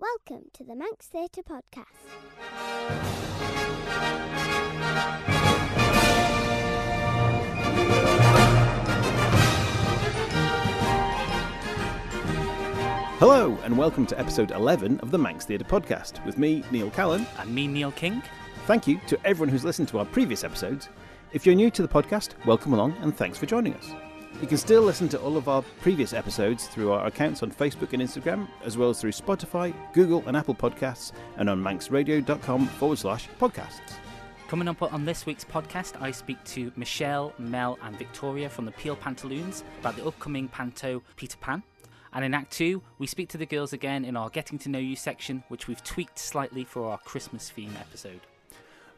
Welcome to the Manx Theatre Podcast. Hello and welcome to episode 11 of the Manx Theatre Podcast with me, Neil Callan. And me, Neil King. Thank you to everyone who's listened to our previous episodes. If you're new to the podcast, welcome along and thanks for joining us. You can still listen to all of our previous episodes through our accounts on Facebook and Instagram, as well as through Spotify, Google and Apple Podcasts, and on manxradio.com/podcasts. Coming up on this week's podcast, I speak to Michelle, Mel and Victoria from the Peel Pantaloons about the upcoming panto Peter Pan. And in Act 2, we speak to the girls again in our Getting to Know You section, which we've tweaked slightly for our Christmas theme episode.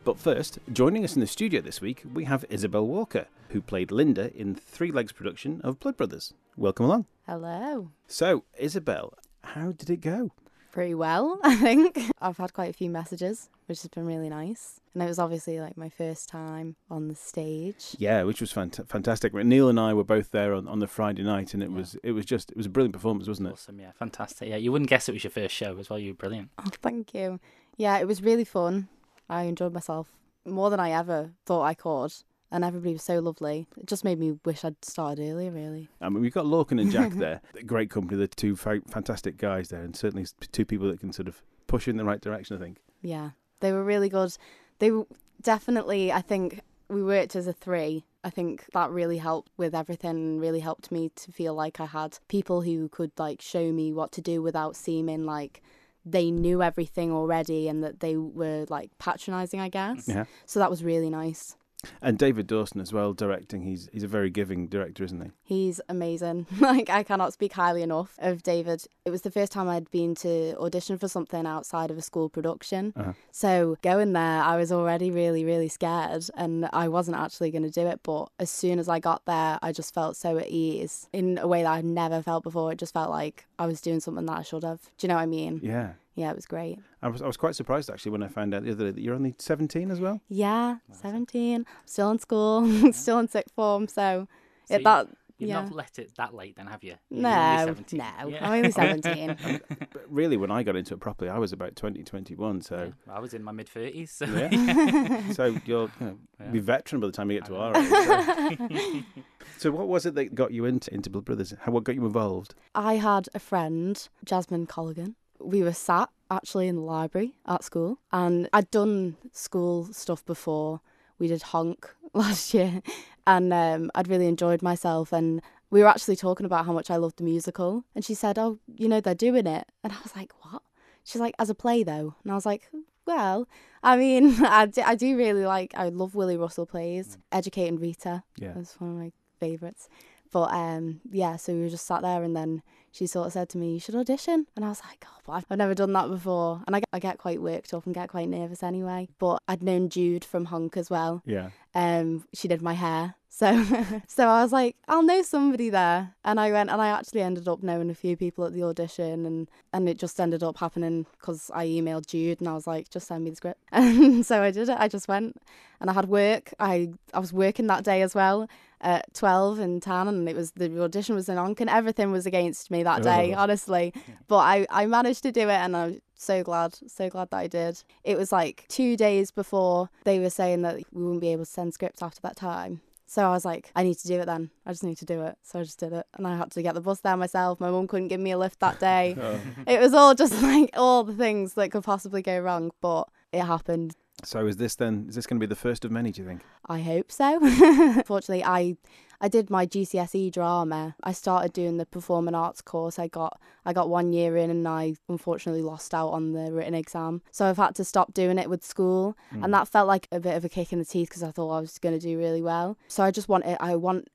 But first, joining us in the studio this week, we have Isabel Walker, who played Linda in Three Legs production of Blood Brothers. Welcome along. Hello. So, Isabel, how did it go? Pretty well, I think. I've had quite a few messages, which has been really nice. And it was obviously like my first time on the stage. Yeah, which was fantastic. Neil and I were both there on the Friday night, and it was a brilliant performance, wasn't it? Awesome, yeah, fantastic. Yeah, you wouldn't guess it was your first show as well. You were brilliant. Oh, thank you. Yeah, it was really fun. I enjoyed myself more than I ever thought I could. And everybody was so lovely. It just made me wish I'd started earlier, really. I mean, we've got Lorcan and Jack there. Great company. They're two fantastic guys there. And certainly two people that can sort of push you in the right direction, I think. Yeah, they were really good. They were definitely, I think, we worked as a three. I think that really helped with everything, really helped me to feel like I had people who could, like, show me what to do without seeming like they knew everything already and that they were, like, patronising, I guess. Yeah. So that was really nice. And David Dawson as well, directing. He's a very giving director, isn't he? He's amazing. Like, I cannot speak highly enough of David. It was the first time I'd been to audition for something outside of a school production. Uh-huh. So going there, I was already really, really scared and I wasn't actually going to do it. But as soon as I got there, I just felt so at ease in a way that I'd never felt before. It just felt like I was doing something that I should have. Do you know what I mean? Yeah. Yeah, it was great. I was quite surprised, actually, when I found out the other day that you're only 17 as well. Yeah, 17. Still in school, yeah. Still in sixth form, so it, that... You've not let it that late then, have you? No, yeah. I'm only 17. But really, when I got into it properly, I was about 20, 21, so... Yeah, I was in my mid-30s, so... Yeah. Yeah. So you'll be veteran by the time you get to our age. So. So what was it that got you into Blood Brothers? What got you involved? I had a friend, Jasmine Colligan. We were sat actually in the library at school, and I'd done school stuff before. We did Honk last year, and I'd really enjoyed myself. And we were actually talking about how much I loved the musical, and she said, "Oh, you know, they're doing it," and I was like, "What?" She's like, "As a play, though," and I was like, "Well, I mean, I do really like. I love Willie Russell plays. Educating Rita, yeah, that's one of my favourites." But yeah, so we were just sat there and then she sort of said to me, "You should audition." And I was like, "Oh, but I've never done that before." And I get quite worked up and get quite nervous anyway. But I'd known Jude from Honk as well. Yeah. She did my hair. So I was like, "I'll know somebody there." And I went and I actually ended up knowing a few people at the audition. And it just ended up happening because I emailed Jude and I was like, "Just send me the script." And so I did it. I just went and I had work. I was working that day as well. At 12 in town, and it was the audition was in Honk, and everything was against me that day, honestly. But I managed to do it, and I'm so glad that I did. It was like 2 days before they were saying that we wouldn't be able to send scripts after that time. So I was like, I need to do it then. I just need to do it. So I just did it. And I had to get the bus there myself. My mum couldn't give me a lift that day. It was all just like all the things that could possibly go wrong, but it happened. So is this going to be the first of many, do you think? I hope so. Fortunately, I did my GCSE drama. I started doing the performing arts course. I got 1 year in and I unfortunately lost out on the written exam. So I've had to stop doing it with school. Mm. And that felt like a bit of a kick in the teeth because I thought I was going to do really well. So I wanted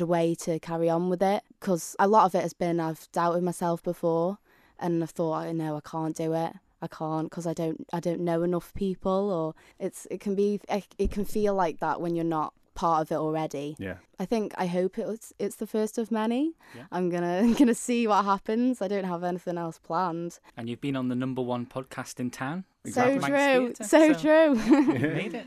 a way to carry on with it because a lot of it has been I've doubted myself before and I thought, no, I can't do it. I can't because I don't know enough people, or it can feel like that when you're not part of it already. Yeah. I think, I hope it's the first of many. Yeah. I'm gonna see what happens. I don't have anything else planned. And you've been on the #1 podcast in town. So true. So true. You made it.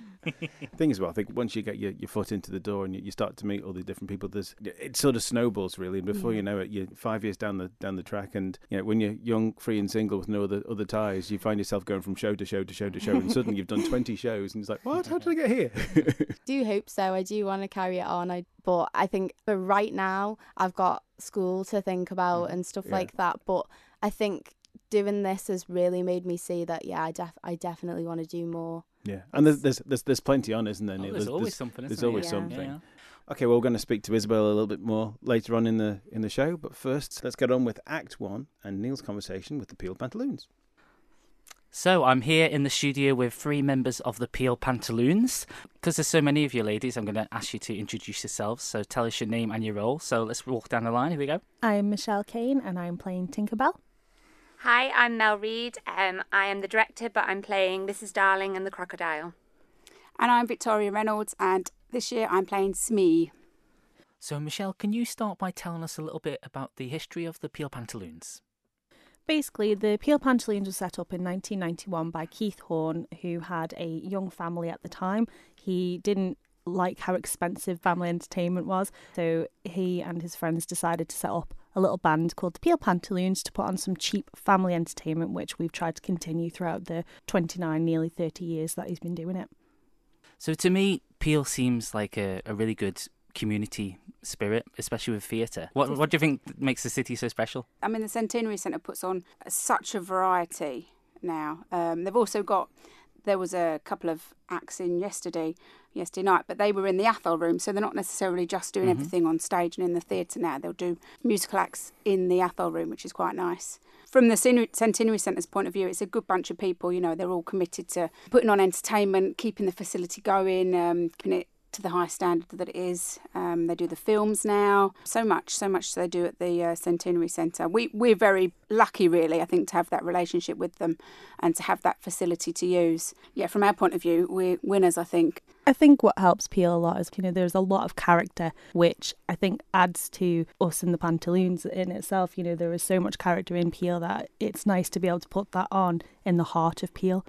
Thing as well, I think once you get your foot into the door and you start to meet all the different people, it sort of snowballs really, and before you know it, you're 5 years down the track, and you know, when you're young, free and single with no other ties, you find yourself going from show to show to show to show, and suddenly you've done 20 shows and it's like, what, how did I get here? I do hope so. I do want to carry it on, but I think for right now I've got school to think about and stuff like that, but I think doing this has really made me see that I definitely want to do more. Yeah, and there's plenty on, isn't there, Neil? There's always something, isn't there? There's always something. Yeah. Okay, well, we're going to speak to Isabel a little bit more later on in the show, but first, let's get on with Act 1 and Neil's conversation with the Peel Pantaloons. So, I'm here in the studio with 3 members of the Peel Pantaloons. Because there's so many of you ladies, I'm going to ask you to introduce yourselves, so tell us your name and your role. So, let's walk down the line. Here we go. I'm Michelle Kane, and I'm playing Tinkerbell. Hi, I'm Mel Reed. I am the director, but I'm playing Mrs. Darling and the Crocodile. And I'm Victoria Reynolds, and this year I'm playing Smee. So, Michelle, can you start by telling us a little bit about the history of the Peel Pantaloons? Basically, the Peel Pantaloons were set up in 1991 by Keith Horne, who had a young family at the time. He didn't like how expensive family entertainment was, so he and his friends decided to set up a little band called the Peel Pantaloons to put on some cheap family entertainment, which we've tried to continue throughout the 29, nearly 30 years that he's been doing it. So to me, Peel seems like a really good community spirit, especially with theatre. What do you think makes the city so special? I mean, the Centenary Centre puts on such a variety now. They've also got... There was a couple of acts in yesterday night, but they were in the Athol room, so they're not necessarily just doing everything on stage and in the theatre now. They'll do musical acts in the Athol room, which is quite nice. From the Centenary Centre's point of view, it's a good bunch of people. You know, they're all committed to putting on entertainment, keeping the facility going, keeping it to the high standard that it is. They do the films now. So much they do at the Centenary Centre. We're very lucky, really, I think, to have that relationship with them and to have that facility to use. Yeah, from our point of view, we're winners, I think. I think what helps Peel a lot is, you know, there's a lot of character, which I think adds to us and the Pantaloons in itself. You know, there is so much character in Peel that it's nice to be able to put that on in the heart of Peel,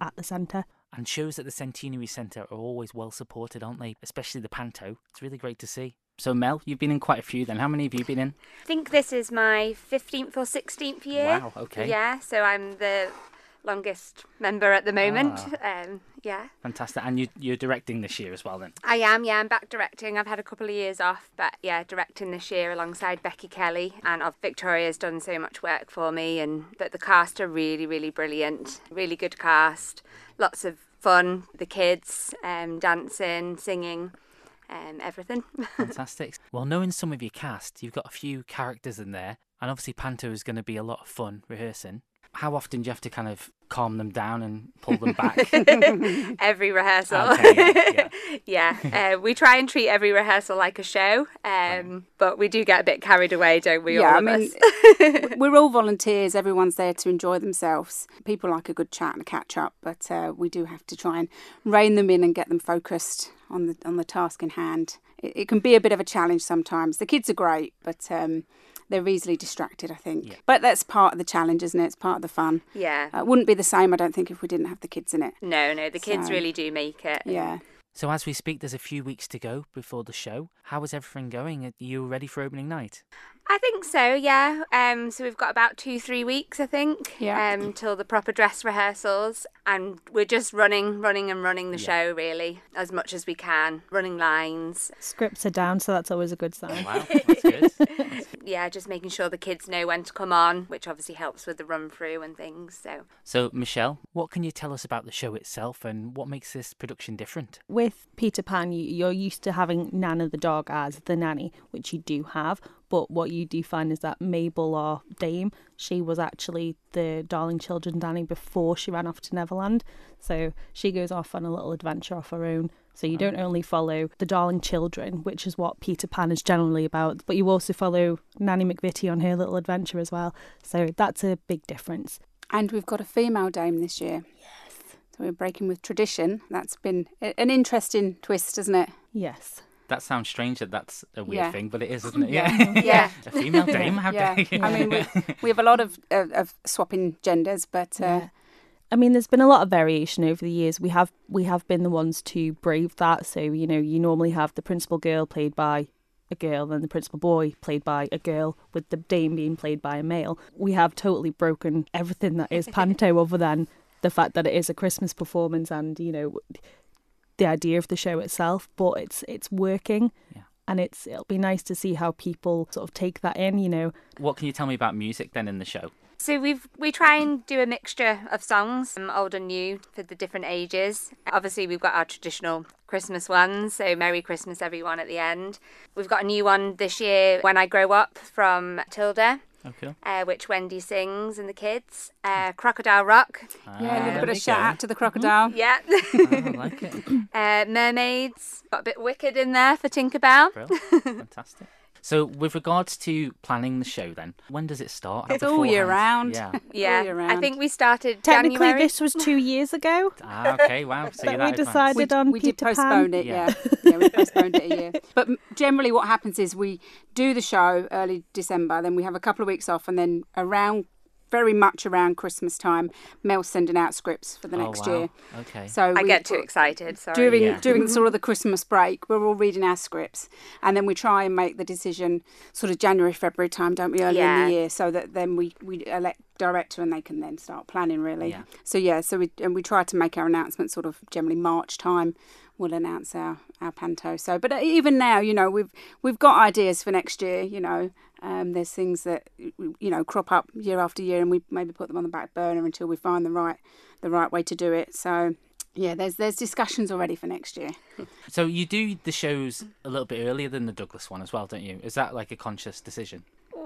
at the centre. And shows at the Centenary Centre are always well supported, aren't they? Especially the Panto. It's really great to see. So, Mel, you've been in quite a few then. How many have you been in? I think this is my 15th or 16th year. Wow, okay. Yeah, so I'm the longest member at the moment. Yeah. Fantastic. And you're directing this year as well then? I am, yeah. I'm back directing. I've had a couple of years off, but yeah, directing this year alongside Becky Kelly. And Victoria's done so much work for me, but the cast are really, really brilliant. Really good cast. Lots of fun, the kids, dancing, singing, everything. Fantastic. Well, knowing some of your cast, you've got a few characters in there, and obviously Panto is going to be a lot of fun rehearsing. How often do you have to kind of calm them down and pull them back? Every rehearsal. Okay, yeah. We try and treat every rehearsal like a show, but we do get a bit carried away, don't we, all of us? We're all volunteers. Everyone's there to enjoy themselves. People like a good chat and a catch-up, but we do have to try and rein them in and get them focused on the task in hand. It can be a bit of a challenge sometimes. The kids are great, but... They're easily distracted, I think. Yeah. But that's part of the challenge, isn't it? It's part of the fun. Yeah. It wouldn't be the same, I don't think, if we didn't have the kids in it. No, the kids really do make it. Yeah. So as we speak, there's a few weeks to go before the show. How is everything going? Are you ready for opening night? I think so, yeah. So we've got about 2-3 weeks, I think, till the proper dress rehearsals. And we're just running the show, really, as much as we can. Running lines. Scripts are down, so that's always a good sign. Wow, that's good. Yeah, just making sure the kids know when to come on, which obviously helps with the run-through and things. So, Michelle, what can you tell us about the show itself and what makes this production different? With Peter Pan, you're used to having Nana the dog as the nanny, which you do have. But what you do find is that Mabel, our dame, she was actually the Darling Children nanny before she ran off to Neverland. So she goes off on a little adventure off her own. So you don't only follow the Darling Children, which is what Peter Pan is generally about, but you also follow Nanny McVitie on her little adventure as well. So that's a big difference. And we've got a female dame this year. Yes. So we're breaking with tradition. That's been an interesting twist, isn't it? Yes. That sounds strange that that's a weird thing, but it is, isn't it? Yeah. Yeah. A female dame, how dare you? I mean, we have a lot of swapping genders, but... I mean, there's been a lot of variation over the years. We have been the ones to brave that. So, you know, you normally have the principal girl played by a girl and the principal boy played by a girl, with the dame being played by a male. We have totally broken everything that is panto other than the fact that it is a Christmas performance and, you know, the idea of the show itself. But it's working. Yeah. And it'll be nice to see how people sort of take that in, you know. What can you tell me about music then in the show? So we try and do a mixture of songs, old and new, for the different ages. Obviously, we've got our traditional Christmas ones, so Merry Christmas Everyone at the end. We've got a new one this year, When I Grow Up, from Tilda. Okay. Which Wendy sings and the kids. Crocodile Rock. Yeah, a little bit of shout out to the crocodile. Mm-hmm. Yeah. Oh, I like it. Mermaids. Got a bit Wicked in there for Tinkerbell. Brilliant. Fantastic. So with regards to planning the show then, when does it start? It's all year round. Yeah. All year round. I think we started technically January. This was 2 years ago. Ah, okay, wow. So that we decided on Peter Pan. We did postpone it, yeah, we postponed it a year. But generally what happens is we do the show early December, then we have a couple of weeks off, and then very much around Christmas time, Mel's sending out scripts for the next year. Okay. So I get too excited. Sorry. During sort of the Christmas break, we're all reading our scripts, and then we try and make the decision sort of January, February time, don't we, early in the year, so that then we elect director and they can then start planning really. Yeah. So we try to make our announcement sort of generally March time. We'll announce our panto. So, but even now, you know, we've got ideas for next year. You know, there's things that, you know, crop up year after year, and we maybe put them on the back burner until we find the right way to do it. So, yeah, there's discussions already for next year. So you do the shows a little bit earlier than the Douglas one as well, don't you? Is that like a conscious decision?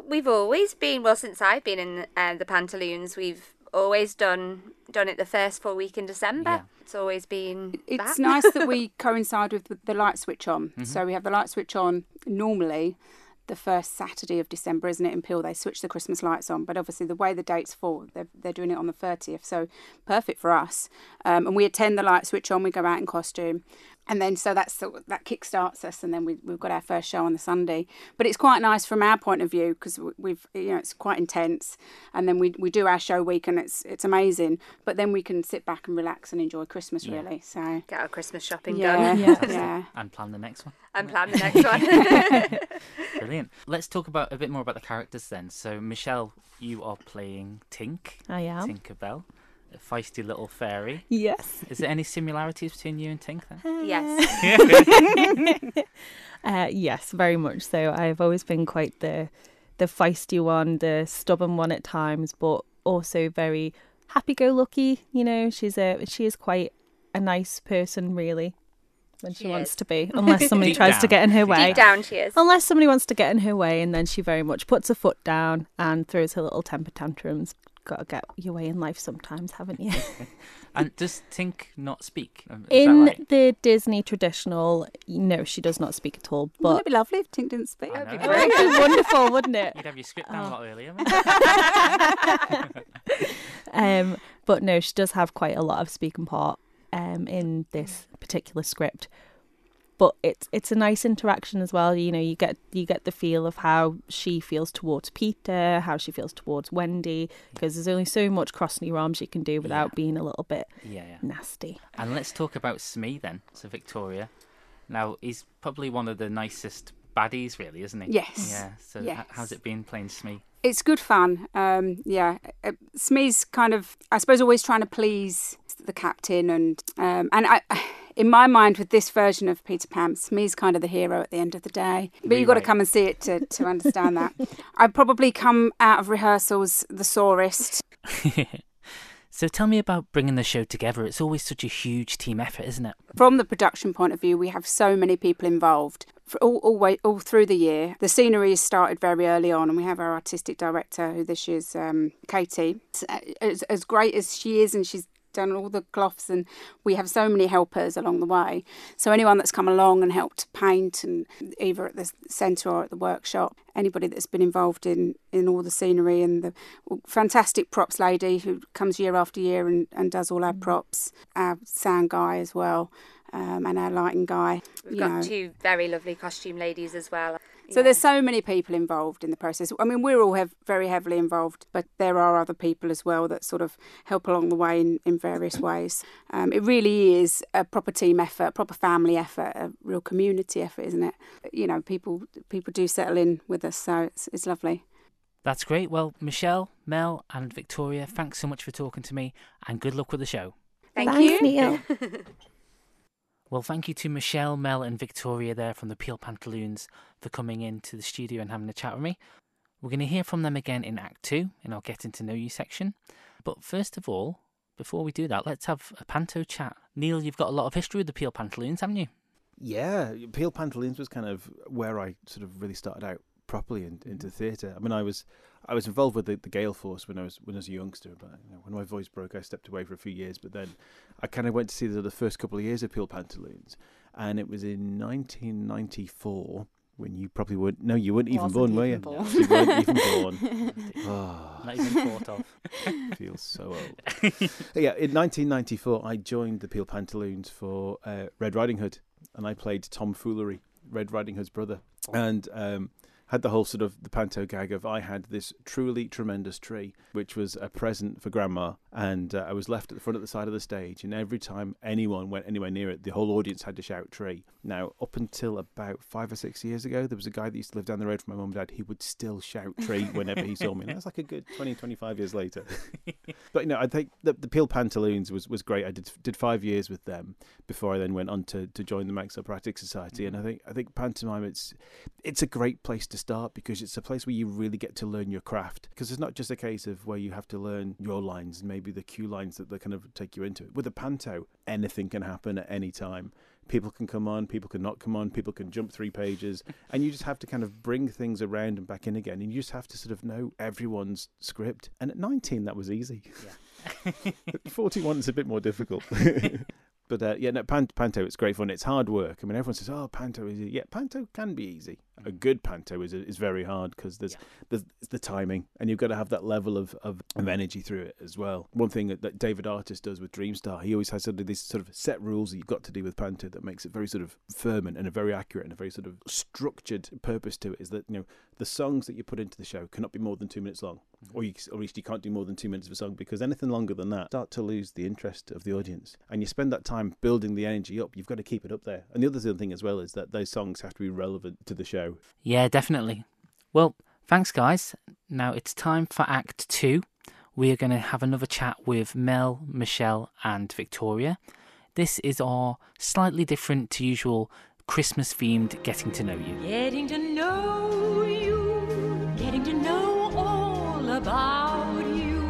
We've always been, well, since I've been in the Pantaloons, we've always done it the first full week in December. Yeah. It's always been It's nice that we coincide with the light switch on. Mm-hmm. So we have the light switch on normally the first Saturday of December, isn't it, in Peel? They switch the Christmas lights on. But obviously the way the dates fall, they're doing it on the 30th. So perfect for us. And we attend the light switch on, we go out in costume. And then so that kickstarts us, and then we've got our first show on the Sunday. But it's quite nice from our point of view because we've, you know, it's quite intense, and then we do our show week, and it's amazing. But then we can sit back and relax and enjoy Christmas really. So get our Christmas shopping done, and plan the next one. Brilliant. Let's talk about a bit more about the characters then. So Michelle, you are playing Tink. I am Tinkerbell. A feisty little fairy. Yes. Is there any similarities between you and Tink then? Yes. Yes, very much so. I've always been quite the feisty one, the stubborn one at times, but also very happy-go-lucky. You know, she is quite a nice person really when she wants to be, unless somebody tries to get in her way. Deep down she is. Unless somebody wants to get in her way, and then she very much puts her foot down and throws her little temper tantrums. Got to get your way in life sometimes, haven't you? And does Tink not speak? Is that right? The Disney traditional, no, she does not speak at all. But... Wouldn't it be lovely if Tink didn't speak? That would be great. That'd be wonderful, wouldn't it? You'd have your script down a lot earlier. But no, she does have quite a lot of speaking part in this particular script. But it's a nice interaction as well. You know, you get the feel of how she feels towards Peter, how she feels towards Wendy, because there's only so much crossing your arms you can do without being a little bit nasty. And let's talk about Smee then. So Victoria. Now, he's probably one of the nicest baddies, really, isn't he? Yes. Yeah. So how's it been playing Smee? It's good fun. Smee's kind of, I suppose, always trying to please the captain, and I. In my mind, with this version of Peter Pan, Smee's kind of the hero at the end of the day. But you've got to come and see it to understand that. I've probably come out of rehearsals the sorest. So tell me about bringing the show together. It's always such a huge team effort, isn't it? From the production point of view, we have so many people involved. All through the year, the scenery has started very early on, and we have our artistic director, who this year's Katie. As great as she is, and she's done all the cloths, and we have so many helpers along the way, so anyone that's come along and helped paint, and either at the centre or at the workshop, anybody that's been involved in all the scenery, and the fantastic props lady who comes year after year and does all our props, our sound guy as well, and our lighting guy. We've got two very lovely costume ladies as well. So there's so many people involved in the process. I mean, we're all very heavily involved, but there are other people as well that sort of help along the way in various ways. It really is a proper team effort, a proper family effort, a real community effort, isn't it? You know, people do settle in with us, so it's lovely. That's great. Well, Michelle, Mel and Victoria, thanks so much for talking to me and good luck with the show. Thanks, Neil. Well, thank you to Michelle, Mel and Victoria there from the Peel Pantaloons for coming into the studio and having a chat with me. We're going to hear from them again in Act 2 in our Getting to Know You section. But first of all, before we do that, let's have a panto chat. Neil, you've got a lot of history with the Peel Pantaloons, haven't you? Yeah, Peel Pantaloons was kind of where I sort of really started out properly into theatre. I mean, I was involved with the Gale Force when I was a youngster, but when my voice broke, I stepped away for a few years. But then I kind of went to see the first couple of years of Peel Pantaloons, and it was in 1994 when you probably weren't. No, you weren't even born, were you? You weren't even born. Oh. Not even thought of. I feel so old. Yeah, in 1994, I joined the Peel Pantaloons for Red Riding Hood, and I played Tom Foolery, Red Riding Hood's brother, and. Had the whole sort of the panto gag of I had this truly tremendous tree, which was a present for Grandma, and I was left at the front of the side of the stage, and every time anyone went anywhere near it, the whole audience had to shout tree. Now, up until about 5 or 6 years ago, there was a guy that used to live down the road from my mum and dad. He would still shout tree whenever he saw me. And that's like a good 20, 25 years later. But, I think the Peel Pantaloons was great. I did 5 years with them before I then went on to join the Manx Operatic Society. Mm-hmm. And I think pantomime, it's a great place to start because it's a place where you really get to learn your craft, because it's not just a case of where you have to learn your lines and maybe the cue lines that they kind of take you into it. With a panto, anything can happen at any time. People can come on, people can not come on, people can jump 3 pages, and you just have to kind of bring things around and back in again, and you just have to sort of know everyone's script. And at 19 that was easy. Yeah. At 41 it's a bit more difficult. But panto, it's great fun. It's hard work. I mean, everyone says, "Oh, panto is easy." Yeah, panto can be easy. A good panto is very hard because there's the timing, and you've got to have that level of energy through it as well. One thing that David Artist does with Dreamstar, he always has sort of these sort of set rules that you've got to do with panto that makes it very sort of firm and a very accurate and a very sort of structured purpose to it. Is that the songs that you put into the show cannot be more than 2 minutes long, or at least you can't do more than 2 minutes of a song, because anything longer than that start to lose the interest of the audience, and you spend that time building the energy up. You've got to keep it up there. And the other thing as well is that those songs have to be relevant to the show. Yeah, definitely. Well, thanks guys. Now it's time for Act 2. We are going to have another chat with Mel, Michelle and Victoria. This is our slightly different to usual Christmas themed Getting to Know You. Getting to know you, getting to know all about you,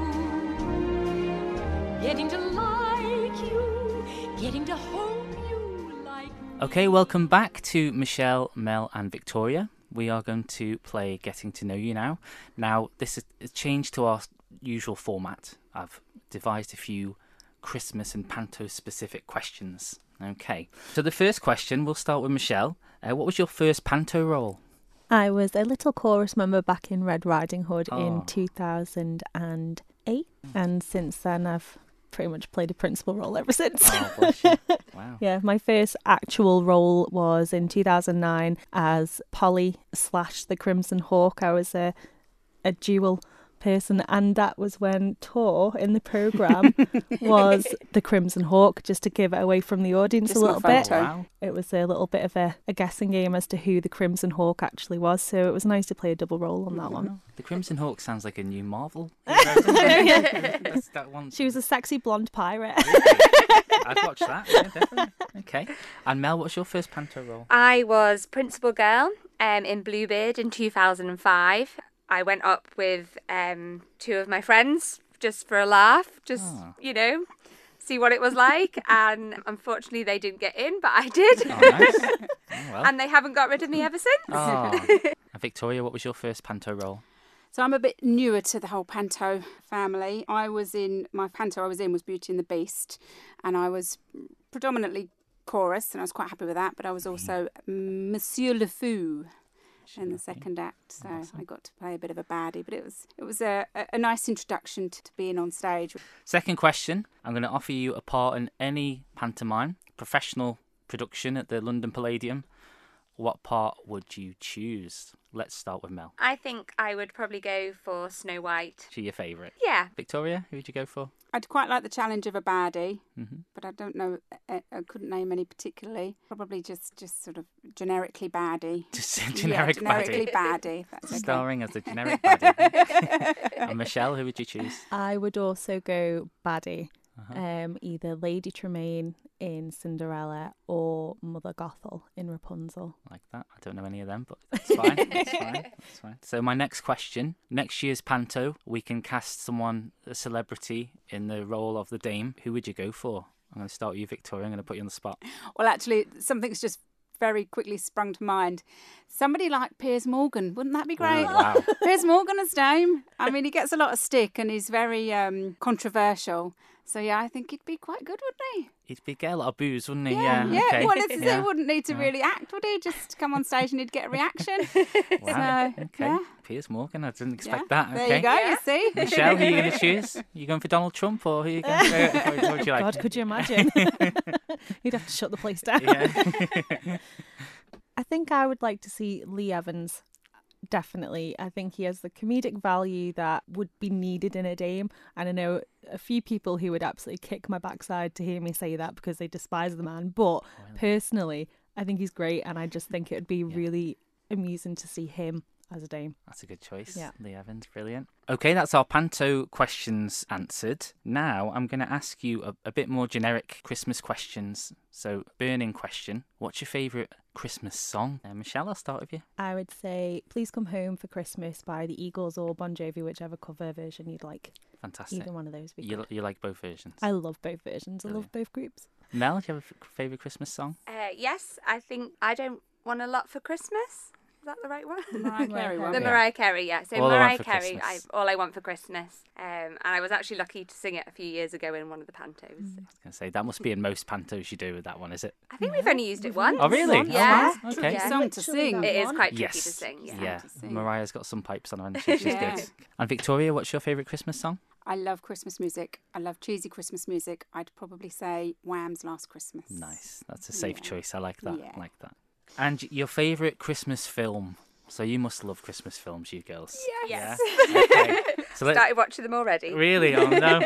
getting to like you, getting to hope you like me. Okay, welcome back to Michelle, Mel and Victoria. We are going to play Getting to Know You now. Now, this is a change to our usual format. I've devised a few Christmas and panto-specific questions. Okay, so the first question, we'll start with Michelle. What was your first panto role? I was a little chorus member back in Red Riding Hood in 2008. And since then I've pretty much played a principal role ever since. Oh, bless you. Wow. Yeah, my first actual role was in 2009 as Polly / the Crimson Hawk. I was a dual person, and that was when Tor in the programme was the Crimson Hawk, just to give it away from the audience just a little bit. Wow. It was a little bit of a guessing game as to who the Crimson Hawk actually was, so it was nice to play a double role on that one. The Crimson Hawk sounds like a new Marvel. That's that one. She was a sexy blonde pirate. I'd watch that, yeah, definitely. Okay. And Mel, what's your first panto role? I was Principal Girl in Bluebeard in 2005. I went up with two of my friends just for a laugh, see what it was like. And unfortunately, they didn't get in, but I did. Oh, nice. Oh, well. And they haven't got rid of me ever since. Oh. And Victoria, what was your first panto role? So I'm a bit newer to the whole panto family. My panto I was in was Beauty and the Beast, and I was predominantly chorus, and I was quite happy with that. But I was also Monsieur Le Fou in the second act, so awesome. I got to play a bit of a baddie, but it was a nice introduction to being on stage. Second question, I'm going to offer you a part in any pantomime, professional production at the London Palladium, what part would you choose? Let's start with Mel. I think I would probably go for Snow White. She's your favourite? Yeah. Victoria, who would you go for? I'd quite like the challenge of a baddie, but I don't know, I couldn't name any particularly. Probably just sort of generically baddie. Just generic generically baddie. That's okay. Starring as a generic baddie. And Michelle, who would you choose? I would also go baddie. Either Lady Tremaine in Cinderella or Mother Gothel in Rapunzel. I like that. I don't know any of them, but that's fine. That's fine. So my next question, next year's panto, we can cast someone, a celebrity, in the role of the dame. Who would you go for? I'm going to start with you, Victoria. I'm going to put you on the spot. Well, actually, something's just very quickly sprung to mind. Somebody like Piers Morgan. Wouldn't that be great? Oh, wow. Piers Morgan as dame. I mean, he gets a lot of stick and he's very controversial. So, yeah, I think he'd be quite good, wouldn't he? He'd be get a lot of boos, wouldn't he? Yeah. Okay. Well, it's, he wouldn't need to really act, would he? Just come on stage and he'd get a reaction. Wow. So, okay. Yeah. Piers Morgan, I didn't expect that. Okay. There you go, you see. Michelle, who are you going to choose? Are you going for Donald Trump or who are you going for? What would you like? God, could you imagine? He'd have to shut the place down. Yeah. I think I would like to see Lee Evans. Definitely. I think he has the comedic value that would be needed in a dame. And I know a few people who would absolutely kick my backside to hear me say that because they despise the man. But personally, I think he's great. And I just think it would be really amusing to see him as a dame. That's a good choice. Yeah. Lee Evans, brilliant. Okay, that's our panto questions answered. Now I'm going to ask you a bit more generic Christmas questions. So, burning question. What's your favourite Christmas song? Michelle, I'll start with you. I would say Please Come Home for Christmas by the Eagles or Bon Jovi, whichever cover version you'd like. Fantastic. Either one of those. You like both versions? I love both versions. Brilliant. I love both groups. Mel, do you have a favourite Christmas song? Yes, I think I Don't Want a Lot for Christmas. Is that the right one? The Mariah Carey one. The Mariah Carey, yeah. So all Mariah Carey, All I Want for Christmas. And I was actually lucky to sing it a few years ago in one of the pantos. I was going to say, that must be in most pantos you do with that one, is it? I think we've only used it once. Oh, really? Yeah. Oh, okay. It's a song to sing. It is quite tricky to sing. Yeah. To sing. Mariah's got some pipes on her and she's good. And Victoria, what's your favourite Christmas song? I love Christmas music. I love cheesy Christmas music. I'd probably say Wham's Last Christmas. Nice. That's a safe choice. I like that. I like that. And your favourite Christmas film? So you must love Christmas films, you girls. Yes. Yeah? Okay. So started watching them already. Really? Oh, no.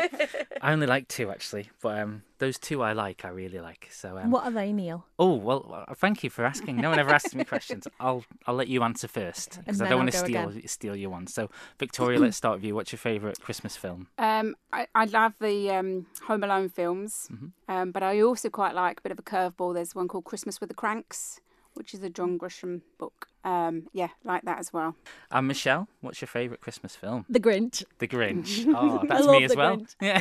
I only like two, actually. But those two I really like. So what are they, Neil? Oh, well, thank you for asking. No one ever asks me questions. I'll let you answer first because I don't want to steal your one. So, Victoria, let's start with you. What's your favourite Christmas film? I love the Home Alone films, but I also quite like a bit of a curveball. There's one called Christmas with the Cranks, which is a John Grisham book. Like that as well. And Michelle, what's your favourite Christmas film? The Grinch. The Grinch. Oh, that's me as well. Grinch. Yeah,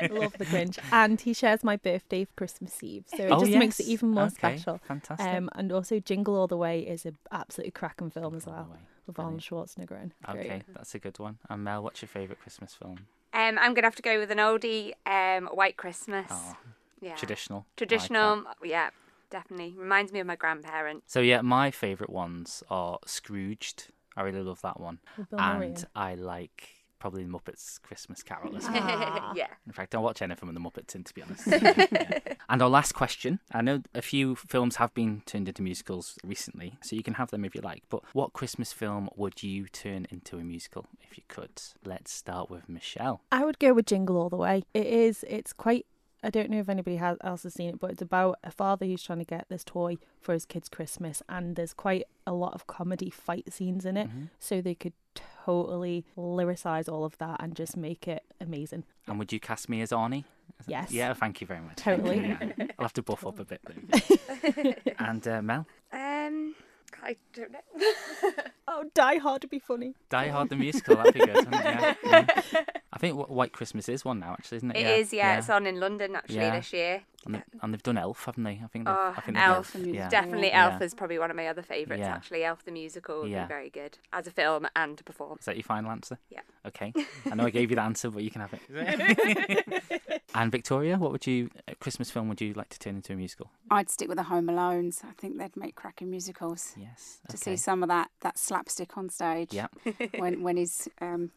I love The Grinch. And he shares my birthday for Christmas Eve, so it makes it even more special. Fantastic. And also Jingle All The Way is an absolutely cracking film as well, with Arnold Schwarzenegger in. Okay, that's a good one. And Mel, what's your favourite Christmas film? I'm going to have to go with an oldie, White Christmas. Oh, yeah. Traditional, like yeah. Definitely. Reminds me of my grandparents. So, yeah, my favourite ones are Scrooged. I really love that one. And I like probably The Muppets Christmas Carol as well. Yeah. In fact, I'll watch anything with The Muppets in, to be honest. And our last question. I know a few films have been turned into musicals recently, so you can have them if you like. But what Christmas film would you turn into a musical if you could? Let's start with Michelle. I would go with Jingle All The Way. It's quite... I don't know if anybody else has seen it, but it's about a father who's trying to get this toy for his kids' Christmas, and there's quite a lot of comedy fight scenes in it, so they could totally lyricise all of that and just make it amazing. And would you cast me as Arnie? Yes. Yeah, thank you very much. Totally. I'll have to buff up a bit. And Mel? I don't know. Die Hard would be funny. Die Hard the musical, that'd be good. Wouldn't it? Yeah. I think White Christmas is one now, actually, isn't it? It is. It's on in London, actually, this year. And they've done Elf, haven't they? I think Elf. Definitely Elf is probably one of my other favourites, actually. Elf the musical would be very good as a film and to perform. Is that your final answer? Yeah. Okay. I know I gave you the answer, but you can have it. And Victoria, what would you, a Christmas film would you like to turn into a musical? I'd stick with the Home Alones. I think they'd make cracking musicals. Yes. Okay. To see some of that slapstick on stage. Yeah. When he's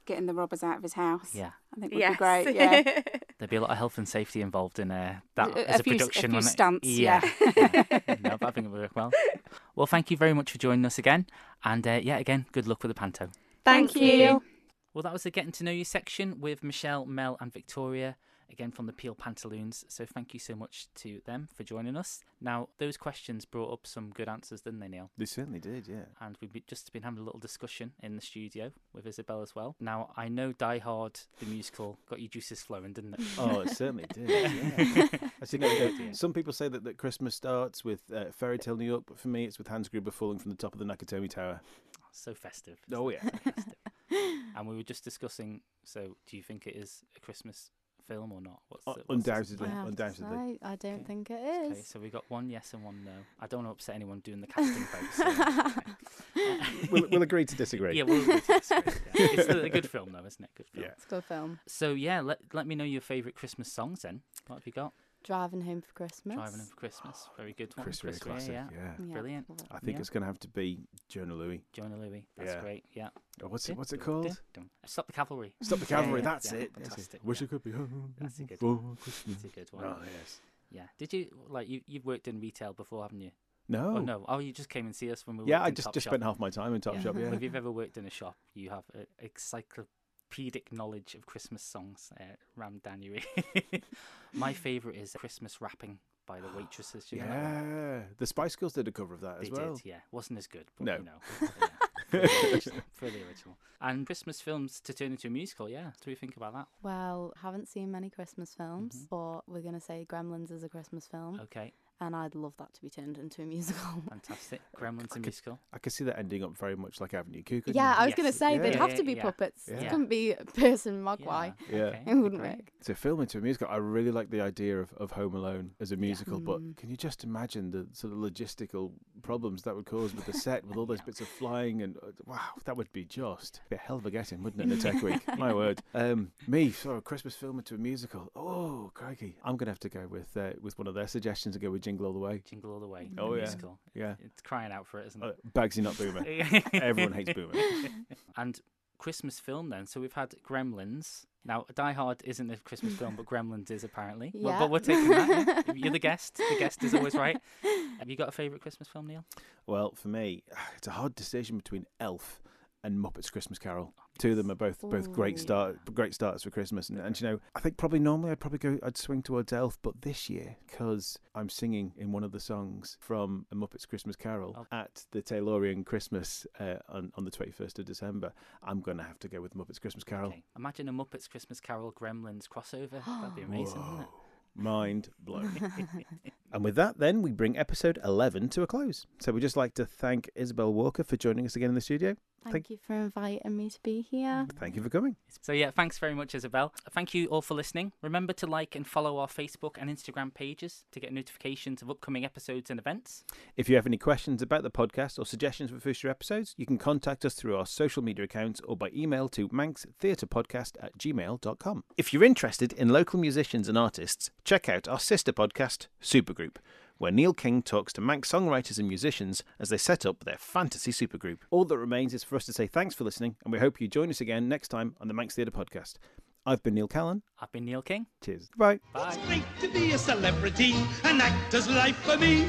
getting the robbers out of his house. Yeah. I think would be great. Yeah. There'd be a lot of health and safety involved in that as a production. A few stamps, yeah. No, but I think it would work well. Well, thank you very much for joining us again. And again, good luck with the panto. Thank you. Well, that was the Getting to Know You section with Michelle, Mel and Victoria, again from the Peel Pantaloons. So thank you so much to them for joining us. Now, those questions brought up some good answers, didn't they, Neil? They certainly did, yeah. And we've just been having a little discussion in the studio with Isabel as well. Now, I know Die Hard, the musical, got your juices flowing, didn't it? Oh, it certainly did, yeah. Some people say that Christmas starts with Fairy Tale New York, but for me it's with Hans Gruber falling from the top of the Nakatomi Tower. So festive. Oh, yeah. So festive. And we were just discussing, so do you think it is a Christmas film or not? Undoubtedly. I don't think it is. Okay, so we got one yes and one no. I don't want to upset anyone doing the casting vote. We'll agree to disagree. Yeah, we'll agree to disagree. Yeah. It's a good film, though, isn't it? Good film. Yeah. It's a good film. So, yeah, let me know your favourite Christmas songs then. What have you got? Driving Home for Christmas. Very good one. Chris classic, yeah. Brilliant. I think it's going to have to be Jonah Louie. That's great, yeah. Oh, what's it called? Stop the Cavalry. Stop the Cavalry, that's it. Fantastic. Wish I could be home. That's a good one. That's a good one. Oh, yes. Yeah. Did you, you've worked in retail before, haven't you? No. Oh, no. Oh, you just came and see us when we were in Top Shop. Yeah, I just spent half my time in Top Shop, yeah. If you've ever worked in a shop, you have an encyclopedic knowledge of Christmas songs rammed down your ear. My favourite is Christmas Rapping by the Waitresses. Yeah, the Spice Girls did a cover of that as well. They did, yeah. Wasn't as good, but no. For the original. And Christmas films to turn into a musical, yeah. What do we think about that? Well, haven't seen many Christmas films, but we're going to say Gremlins is a Christmas film. Okay. And I'd love that to be turned into a musical. Fantastic. Gremlins and musical. I could see that ending up very much like Avenue Q. Yeah, I was going to say they'd have to be puppets. Yeah. It couldn't be Person Mogwai. Yeah. Okay. It wouldn't work. It's a film into a musical. I really like the idea of Home Alone as a musical, but can you just imagine the sort of logistical problems that would cause with the set, with all those bits of flying and wow, that would be just a hell of a getting, wouldn't it, in the tech week? My word. A Christmas film into a musical. Oh, crikey. I'm going to have to go with one of their suggestions and go with Jingle All The Way. Jingle All The Way. Oh, the musical. Yeah. It's crying out for it, isn't it? Bagsy, not Boomer. Everyone hates Boomer. And Christmas film then. So we've had Gremlins. Now, Die Hard isn't a Christmas film, but Gremlins is apparently. Yeah. Well, but we're taking that. You're the guest. The guest is always right. Have you got a favourite Christmas film, Neil? Well, for me, it's a hard decision between Elf and Muppets Christmas Carol. Two of them are both great starts for Christmas, and I think I'd swing towards Elf, but this year because I'm singing in one of the songs from A Muppets Christmas Carol at the Taylorian Christmas on the 21st of December, I'm going to have to go with Muppets Christmas Carol. Okay. Imagine a Muppets Christmas Carol Gremlins crossover. That'd be amazing, wouldn't it? Mind blown. And with that, then, we bring episode 11 to a close. So we'd just like to thank Isabel Walker for joining us again in the studio. Thank you for inviting me to be here. Thank you for coming. So yeah, thanks very much, Isabel. Thank you all for listening. Remember to like and follow our Facebook and Instagram pages to get notifications of upcoming episodes and events. If you have any questions about the podcast or suggestions for future episodes, you can contact us through our social media accounts or by email to manxtheatrepodcast@gmail.com. If you're interested in local musicians and artists, check out our sister podcast, Supergroup, where Neil King talks to Manx songwriters and musicians as they set up their fantasy supergroup. All that remains is for us to say thanks for listening, and we hope you join us again next time on the Manx Theatre Podcast. I've been Neil Callan. I've been Neil King. Cheers. Bye. It's great to be a celebrity, an actor's life for me.